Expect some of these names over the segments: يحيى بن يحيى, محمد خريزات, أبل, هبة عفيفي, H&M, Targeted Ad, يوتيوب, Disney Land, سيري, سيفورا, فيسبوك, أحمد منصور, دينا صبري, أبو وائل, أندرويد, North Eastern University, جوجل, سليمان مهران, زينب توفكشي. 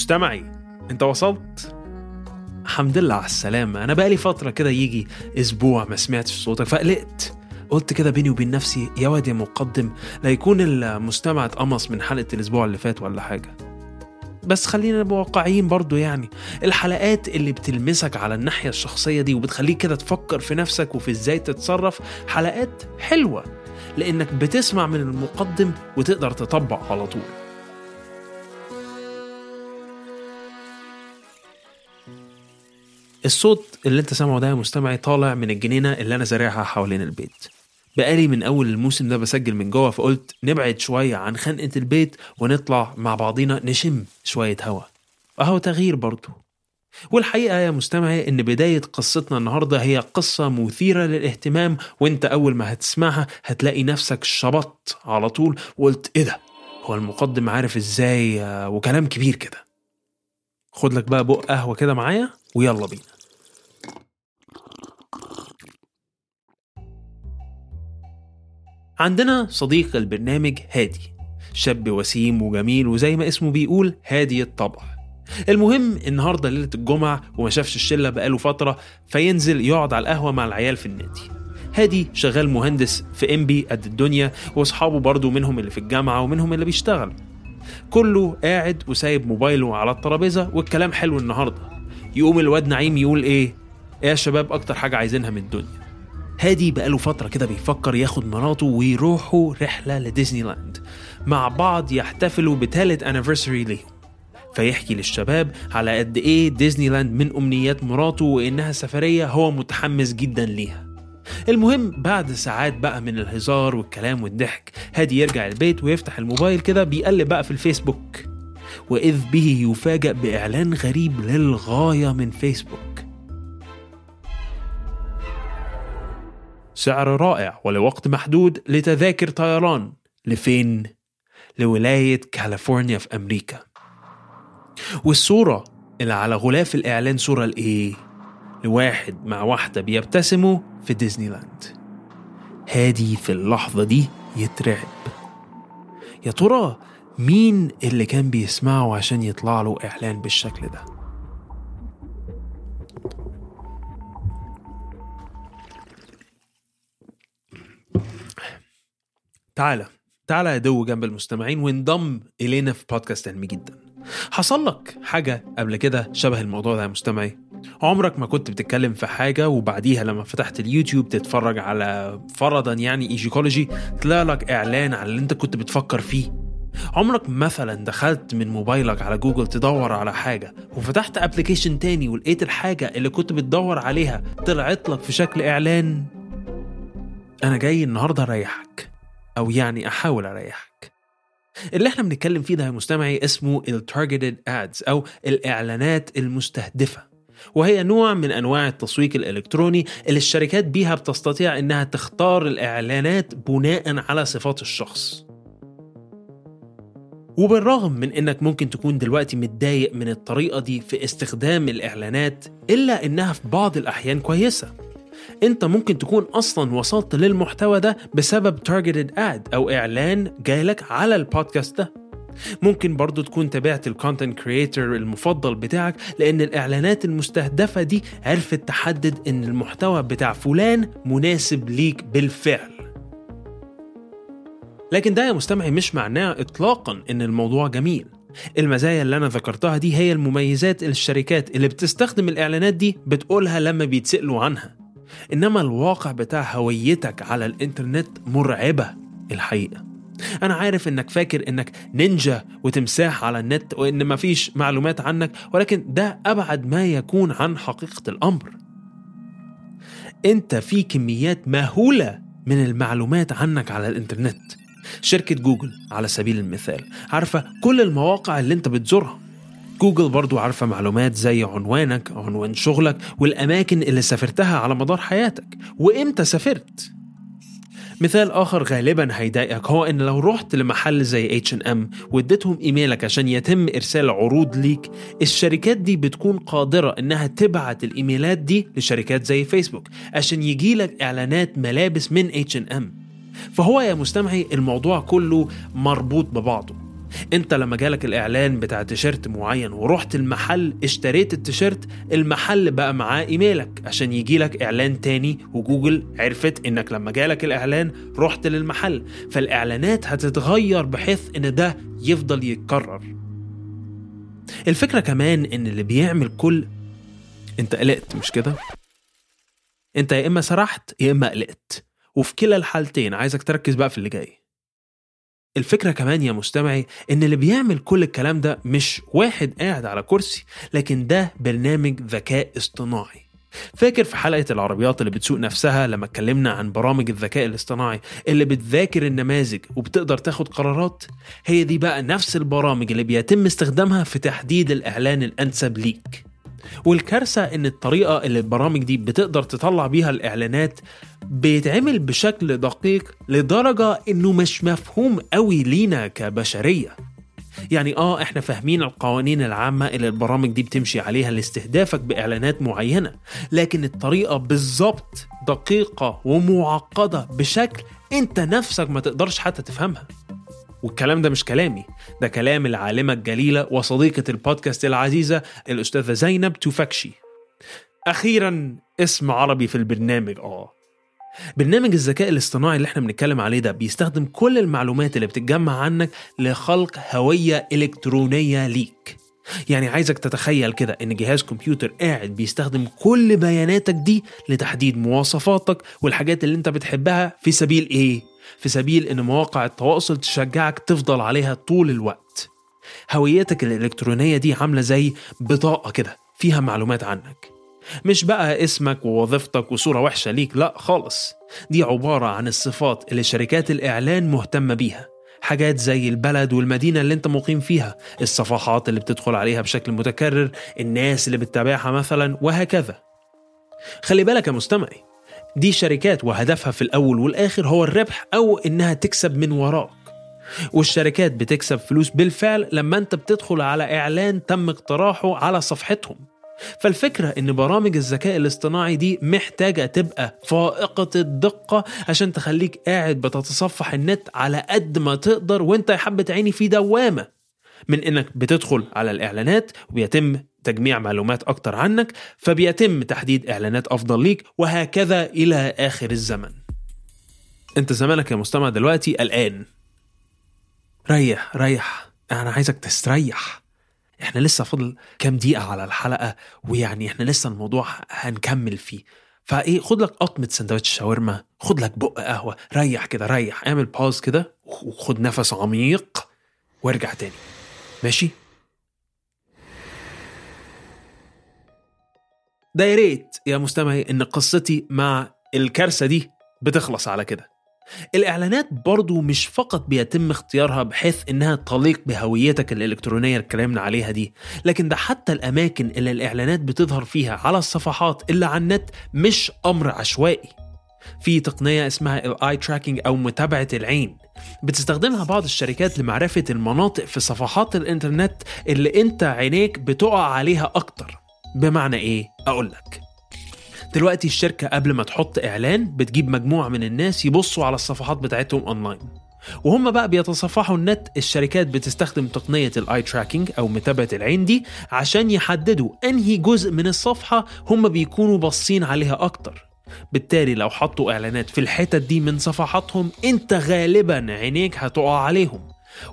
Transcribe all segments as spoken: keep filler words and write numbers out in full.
مستمعي انت وصلت؟ الحمد لله على السلامة. انا بقالي فترة كده يجي اسبوع ما سمعتش صوتك، فقلقت، قلت كده بيني وبين نفسي يا واد يا مقدم لا يكون المستمع اتقمص من حلقة الاسبوع اللي فات ولا حاجة. بس خلينا نبقى واقعيين برضو، يعني الحلقات اللي بتلمسك على الناحية الشخصية دي وبتخليك كده تفكر في نفسك وفي ازاي تتصرف حلقات حلوة، لانك بتسمع من المقدم وتقدر تطبق على طول. الصوت اللي انت سامعه ده يا مستمعي طالع من الجنينة اللي انا زارعها حوالين البيت. بقالي من اول الموسم ده بسجل من جوه، فقلت نبعد شوية عن خنقة البيت ونطلع مع بعضينا نشم شوية هوا، اهو تغيير برضو. والحقيقة يا مستمعي ان بداية قصتنا النهاردة هي قصة مثيرة للاهتمام، وانت اول ما هتسمعها هتلاقي نفسك شبط على طول وقلت ايه ده، هو المقدم عارف ازاي وكلام كبير كده. خد لك بقى بق قهوة كده معايا ويلا بينا. عندنا صديق البرنامج هادي، شاب وسيم وجميل وزي ما اسمه بيقول هادي الطبع. المهم النهاردة ليلة الجمعة وما شافش الشلة بقاله فترة، فينزل يقعد على القهوة مع العيال في النادي. هادي شغال مهندس في امبي قد الدنيا، واصحابه برضو منهم اللي في الجامعة ومنهم اللي بيشتغل. كله قاعد وسايب موبايله على الترابيزة والكلام حلو النهاردة. يقوم الواد نعيم يقول ايه يا شباب اكتر حاجة عايزينها من الدنيا. هادي بقاله فترة كده بيفكر ياخد مراته ويروحوا رحلة لديزني لاند مع بعض، يحتفلوا بثالث انيفرساري ليهم. فيحكي للشباب على قد ايه ديزني لاند من امنيات مراته وانها سفرية هو متحمس جدا ليها. المهم بعد ساعات بقى من الهزار والكلام والضحك، هادي يرجع البيت ويفتح الموبايل كده بيقلب بقى في الفيسبوك، وإذ به يفاجأ بإعلان غريب للغاية من فيسبوك. سعر رائع ولوقت محدود لتذاكر طيران لفين؟ لولاية كاليفورنيا في أمريكا. والصورة اللي على غلاف الإعلان صورة لإيه؟ لواحد مع واحدة بيبتسموا في ديزني لاند. هادي في اللحظة دي يترعب، يا ترى مين اللي كان بيسمعه عشان يطلع له إعلان بالشكل ده؟ تعالى تعالى يدو جنب المستمعين وانضم إلينا في بودكاست علمي جدا. حصل لك حاجة قبل كده شبه الموضوع ده يا مستمعي؟ عمرك ما كنت بتتكلم في حاجة وبعديها لما فتحت اليوتيوب تتفرج على فرضا يعني ايجيكولوجي طلع لك إعلان على اللي انت كنت بتفكر فيه؟ عمرك مثلا دخلت من موبايلك على جوجل تدور على حاجة وفتحت ابليكيشن تاني ولقيت الحاجة اللي كنت بتدور عليها طلعت لك في شكل إعلان؟ أنا جاي النهاردة أريحك، أو يعني أحاول أريحك. اللي احنا بنتكلم فيه ده يا مستمعي اسمه التارجتد ادز، أو الإعلانات المستهدفة، وهي نوع من أنواع التسويق الإلكتروني اللي الشركات بيها بتستطيع إنها تختار الإعلانات بناء على صفات الشخص. وبالرغم من إنك ممكن تكون دلوقتي متضايق من الطريقة دي في استخدام الإعلانات، إلا إنها في بعض الأحيان كويسة. أنت ممكن تكون أصلاً وصلت للمحتوى ده بسبب targeted ad أو إعلان جايلك على البودكاست ده. ممكن برضو تكون تابعت الكونتنت كرييتر المفضل بتاعك، لأن الإعلانات المستهدفة دي عرفت تحدد إن المحتوى بتاع فلان مناسب ليك بالفعل. لكن ده يا مستمعي مش معناه إطلاقاً إن الموضوع جميل. المزايا اللي أنا ذكرتها دي هي المميزات الشركات اللي بتستخدم الإعلانات دي بتقولها لما بيتسألوا عنها، إنما الواقع بتاع هويتك على الإنترنت مرعبة. الحقيقة أنا عارف إنك فاكر إنك نينجا وتمساح على النت وإن مفيش معلومات عنك، ولكن ده أبعد ما يكون عن حقيقة الأمر. أنت في كميات مهولة من المعلومات عنك على الإنترنت. شركة جوجل على سبيل المثال عارفة كل المواقع اللي انت بتزورها. جوجل برضو عارفة معلومات زي عنوانك، عنوان شغلك، والأماكن اللي سافرتها على مدار حياتك وإمتى سافرت. مثال آخر غالبا هيضايقك هو إن لو رحت لمحل زي إتش آند إم واديتهم إيميلك عشان يتم إرسال عروض ليك، الشركات دي بتكون قادرة إنها تبعت الإيميلات دي لشركات زي فيسبوك عشان يجيلك إعلانات ملابس من إتش آند إم. فهو يا مستمعي الموضوع كله مربوط ببعضه. انت لما جالك الاعلان بتاع تيشيرت معين ورحت المحل اشتريت التيشيرت، المحل بقى معاه ايميلك عشان يجيلك اعلان تاني، وجوجل عرفت انك لما جالك الاعلان رحت للمحل، فالاعلانات هتتغير بحيث ان ده يفضل يتكرر. الفكرة كمان ان اللي بيعمل كل انت قلقت، مش كده؟ انت يا اما سرحت يا اما قلقت، وفي كلا الحالتين عايزك تركز بقى في اللي جاي. الفكرة كمان يا مستمعي ان اللي بيعمل كل الكلام ده مش واحد قاعد على كرسي، لكن ده برنامج ذكاء اصطناعي. فاكر في حلقة العربيات اللي بتسوق نفسها لما اتكلمنا عن برامج الذكاء الاصطناعي اللي بتذاكر النماذج وبتقدر تاخد قرارات؟ هي دي بقى نفس البرامج اللي بيتم استخدامها في تحديد الإعلان الأنسب ليك. والكارثة ان الطريقة اللي البرامج دي بتقدر تطلع بيها الإعلانات بيتعمل بشكل دقيق لدرجة انه مش مفهوم قوي لينا كبشرية. يعني اه احنا فاهمين القوانين العامة اللي البرامج دي بتمشي عليها لاستهدافك بإعلانات معينة، لكن الطريقة بالظبط دقيقة ومعقدة بشكل انت نفسك ما تقدرش حتى تفهمها. والكلام ده مش كلامي، ده كلام العالمة الجليلة وصديقة البودكاست العزيزة الأستاذة زينب توفكشي. أخيرا اسم عربي في البرنامج. آه برنامج الذكاء الاصطناعي اللي احنا بنتكلم عليه ده بيستخدم كل المعلومات اللي بتتجمع عنك لخلق هوية إلكترونية ليك. يعني عايزك تتخيل كده ان جهاز كمبيوتر قاعد بيستخدم كل بياناتك دي لتحديد مواصفاتك والحاجات اللي انت بتحبها، في سبيل ايه؟ في سبيل ان مواقع التواصل تشجعك تفضل عليها طول الوقت. هويتك الإلكترونية دي عاملة زي بطاقة كده فيها معلومات عنك، مش بقى اسمك ووظيفتك وصورة وحشة ليك، لا خالص. دي عبارة عن الصفات اللي شركات الإعلان مهتمة بيها، حاجات زي البلد والمدينة اللي انت مقيم فيها، الصفحات اللي بتدخل عليها بشكل متكرر، الناس اللي بتتابعها مثلا، وهكذا. خلي بالك يا مستمعي، دي شركات وهدفها في الأول والآخر هو الربح أو إنها تكسب من وراك، والشركات بتكسب فلوس بالفعل لما انت بتدخل على إعلان تم اقتراحه على صفحتهم. فالفكرة إن برامج الذكاء الاصطناعي دي محتاجة تبقى فائقة الدقة عشان تخليك قاعد بتتصفح النت على قد ما تقدر وانت يحب تعيني في دوامة، من إنك بتدخل على الإعلانات وبيتم تجميع معلومات أكتر عنك، فبيتم تحديد إعلانات أفضل ليك، وهكذا إلى آخر الزمن. أنت زمانك يا مستمع دلوقتي الآن. ريح ريح، أنا عايزك تستريح. إحنا لسه فضل كام دقيقة على الحلقة، ويعني إحنا لسه الموضوع هنكمل فيه. فإيه، خد لك قطمة سندوتش شاورما، خد لك بق قهوة، ريح كده، ريح، اعمل باوز كده وخد نفس عميق وارجع تاني، ماشي؟ ده يا ريت يا مستمعي ان قصتي مع الكارثة دي بتخلص على كده. الإعلانات برضو مش فقط بيتم اختيارها بحيث انها تليق بهويتك الإلكترونية اللي اتكلمنا عليها دي، لكن ده حتى الأماكن اللي الإعلانات بتظهر فيها على الصفحات اللي على النت مش أمر عشوائي. في تقنية اسمها الاي تراكينج أو متابعة العين، بتستخدمها بعض الشركات لمعرفة المناطق في صفحات الإنترنت اللي انت عينيك بتقع عليها أكتر. بمعنى ايه؟ اقولك دلوقتي الشركة قبل ما تحط اعلان بتجيب مجموعة من الناس يبصوا على الصفحات بتاعتهم اونلاين، وهم بقى بيتصفحوا النت. الشركات بتستخدم تقنية الاي تراكينج او متابعة العين دي عشان يحددوا انهي جزء من الصفحة هم بيكونوا باصين عليها اكتر. بالتالي لو حطوا اعلانات في الحتة دي من صفحاتهم انت غالبا عينيك هتقع عليهم،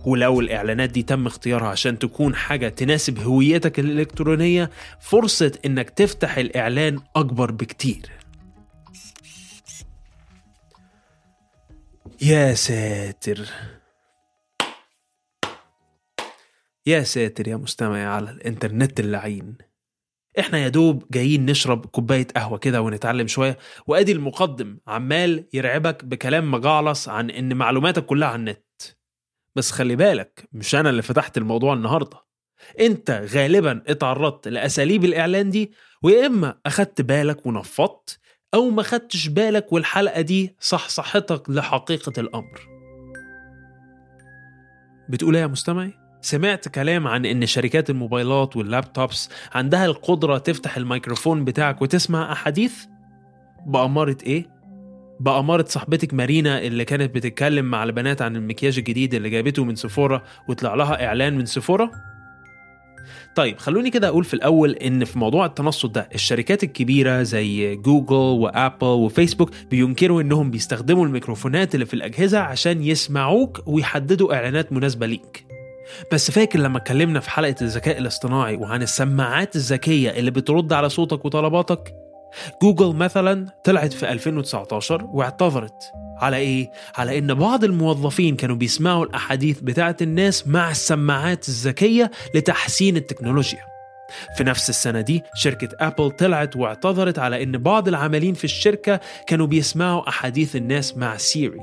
ولو الإعلانات دي تم اختيارها عشان تكون حاجة تناسب هويتك الإلكترونية فرصة إنك تفتح الإعلان أكبر بكتير. يا ساتر يا ساتر يا مستمعي على الإنترنت اللعين. إحنا يدوب جايين نشرب كوباية قهوة كده ونتعلم شوية، وأدي المقدم عمال يرعبك بكلام مجعلص عن إن معلوماتك كلها عن النت. بس خلي بالك، مش أنا اللي فتحت الموضوع النهاردة. أنت غالباً اتعرضت لأساليب الإعلان دي، وإما أخدت بالك ونفضت، أو ما خدتش بالك والحلقة دي صح صحتك لحقيقة الأمر. بتقول يا مستمعي، سمعت كلام عن إن شركات الموبايلات واللابتوبس عندها القدرة تفتح الميكروفون بتاعك وتسمع أحاديث؟ بأمارة إيه؟ بأمارة صاحبتك مارينا اللي كانت بتتكلم مع البنات عن المكياج الجديد اللي جابته من سيفورا وطلع لها إعلان من سيفورا؟ طيب خلوني كده أقول في الأول إن في موضوع التنصت ده الشركات الكبيرة زي جوجل وآبل وفيسبوك بينكروا إنهم بيستخدموا الميكروفونات اللي في الأجهزة عشان يسمعوك ويحددوا إعلانات مناسبة ليك. بس فاكر لما اتكلمنا في حلقة الذكاء الاصطناعي وعن السماعات الذكية اللي بترد على صوتك وطلباتك؟ جوجل مثلا طلعت في ألفين وتسعتاشر واعتذرت على إيه؟ على إن بعض الموظفين كانوا بيسمعوا الأحاديث بتاعة الناس مع السماعات الذكية لتحسين التكنولوجيا. في نفس السنة دي شركة أبل طلعت واعتذرت على إن بعض العاملين في الشركة كانوا بيسمعوا أحاديث الناس مع سيري.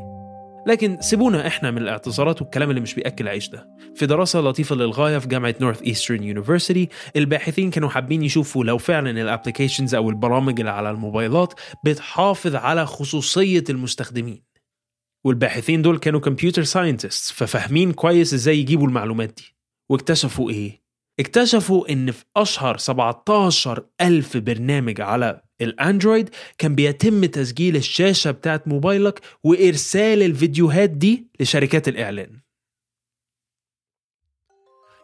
لكن سيبونا إحنا من الاعتذارات والكلام اللي مش بيأكل عيش ده. في دراسة لطيفة للغاية في جامعة North Eastern University الباحثين كانوا حابين يشوفوا لو فعلا الابليكيشنز أو البرامج اللي على الموبايلات بتحافظ على خصوصية المستخدمين، والباحثين دول كانوا computer scientists ففاهمين كويس إزاي يجيبوا المعلومات دي. واكتشفوا إيه؟ اكتشفوا إن في أشهر سبعتاشر ألف برنامج على الأندرويد كان بيتم تسجيل الشاشة بتاعت موبايلك وإرسال الفيديوهات دي لشركات الإعلان.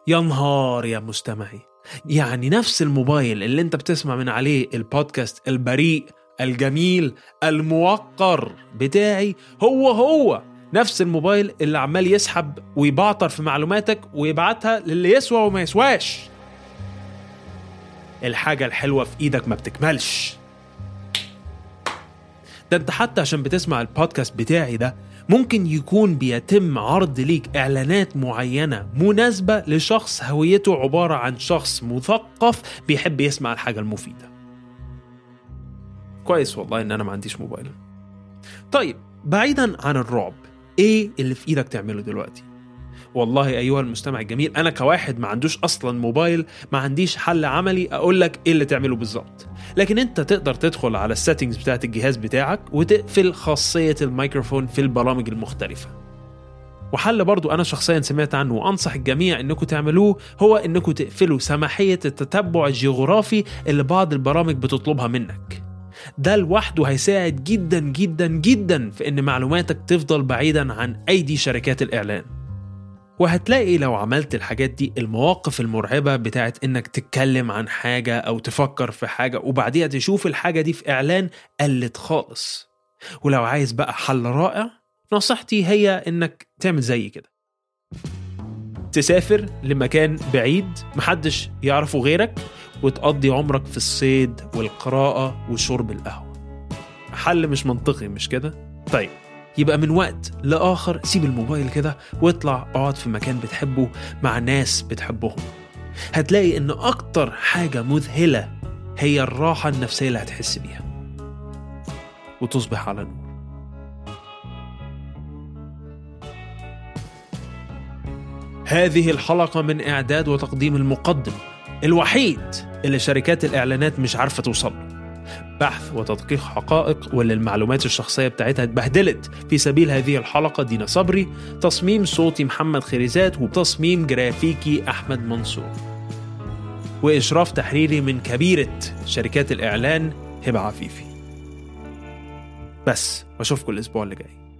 يا نهار يا مستمعي، يعني نفس الموبايل اللي انت بتسمع من عليه البودكاست البريء الجميل الموقر بتاعي هو هو نفس الموبايل اللي عمال يسحب ويبعتر في معلوماتك ويبعتها للي يسوى وما يسواش. الحاجة الحلوة في ايدك ما بتكملش. ده انت حتى عشان بتسمع البودكاست بتاعي ده ممكن يكون بيتم عرض ليك إعلانات معينة مناسبة لشخص هويته عبارة عن شخص مثقف بيحب يسمع الحاجة المفيدة. كويس والله ان انا ما عنديش موبايل. طيب بعيدا عن الرعب، ايه اللي في ايدك تعمله دلوقتي؟ والله ايها المستمع الجميل، انا كواحد ما عندوش اصلا موبايل ما عنديش حل عملي اقول لك ايه اللي تعمله بالظبط، لكن انت تقدر تدخل على السيتنجز بتاعه الجهاز بتاعك وتقفل خاصيه الميكروفون في البرامج المختلفه. وحل برضو انا شخصيا سمعت عنه وانصح الجميع انكم تعملوه، هو انكم تقفلوا سماحيه التتبع الجغرافي اللي بعض البرامج بتطلبها منك. ده لوحده هيساعد جدا جدا جدا في ان معلوماتك تفضل بعيدا عن ايدي شركات الاعلان. وهتلاقي لو عملت الحاجات دي المواقف المرعبة بتاعت انك تتكلم عن حاجة او تفكر في حاجة وبعديها تشوف الحاجة دي في اعلان قلت خالص. ولو عايز بقى حل رائع، نصيحتي هي انك تعمل زي كده، تسافر لمكان بعيد محدش يعرفه غيرك وتقضي عمرك في الصيد والقراءة وشرب القهوة. حل مش منطقي مش كده؟ طيب يبقى من وقت لآخر سيب الموبايل كده واطلع اقعد في مكان بتحبه مع ناس بتحبهم. هتلاقي ان اكتر حاجة مذهلة هي الراحة النفسية اللي هتحس بيها وتصبح على نور. هذه الحلقة من اعداد وتقديم المقدم الوحيد اللي شركات الإعلانات مش عارفة توصل له، بحث وتدقيق حقائق واللي المعلومات الشخصية بتاعتها اتبهدلت في سبيل هذه الحلقة دينا صبري، تصميم صوتي محمد خريزات، وتصميم جرافيكي أحمد منصور، وإشراف تحريري من كبيرة شركات الإعلان هبة عفيفي. بس واشوفكم الأسبوع اللي جاي.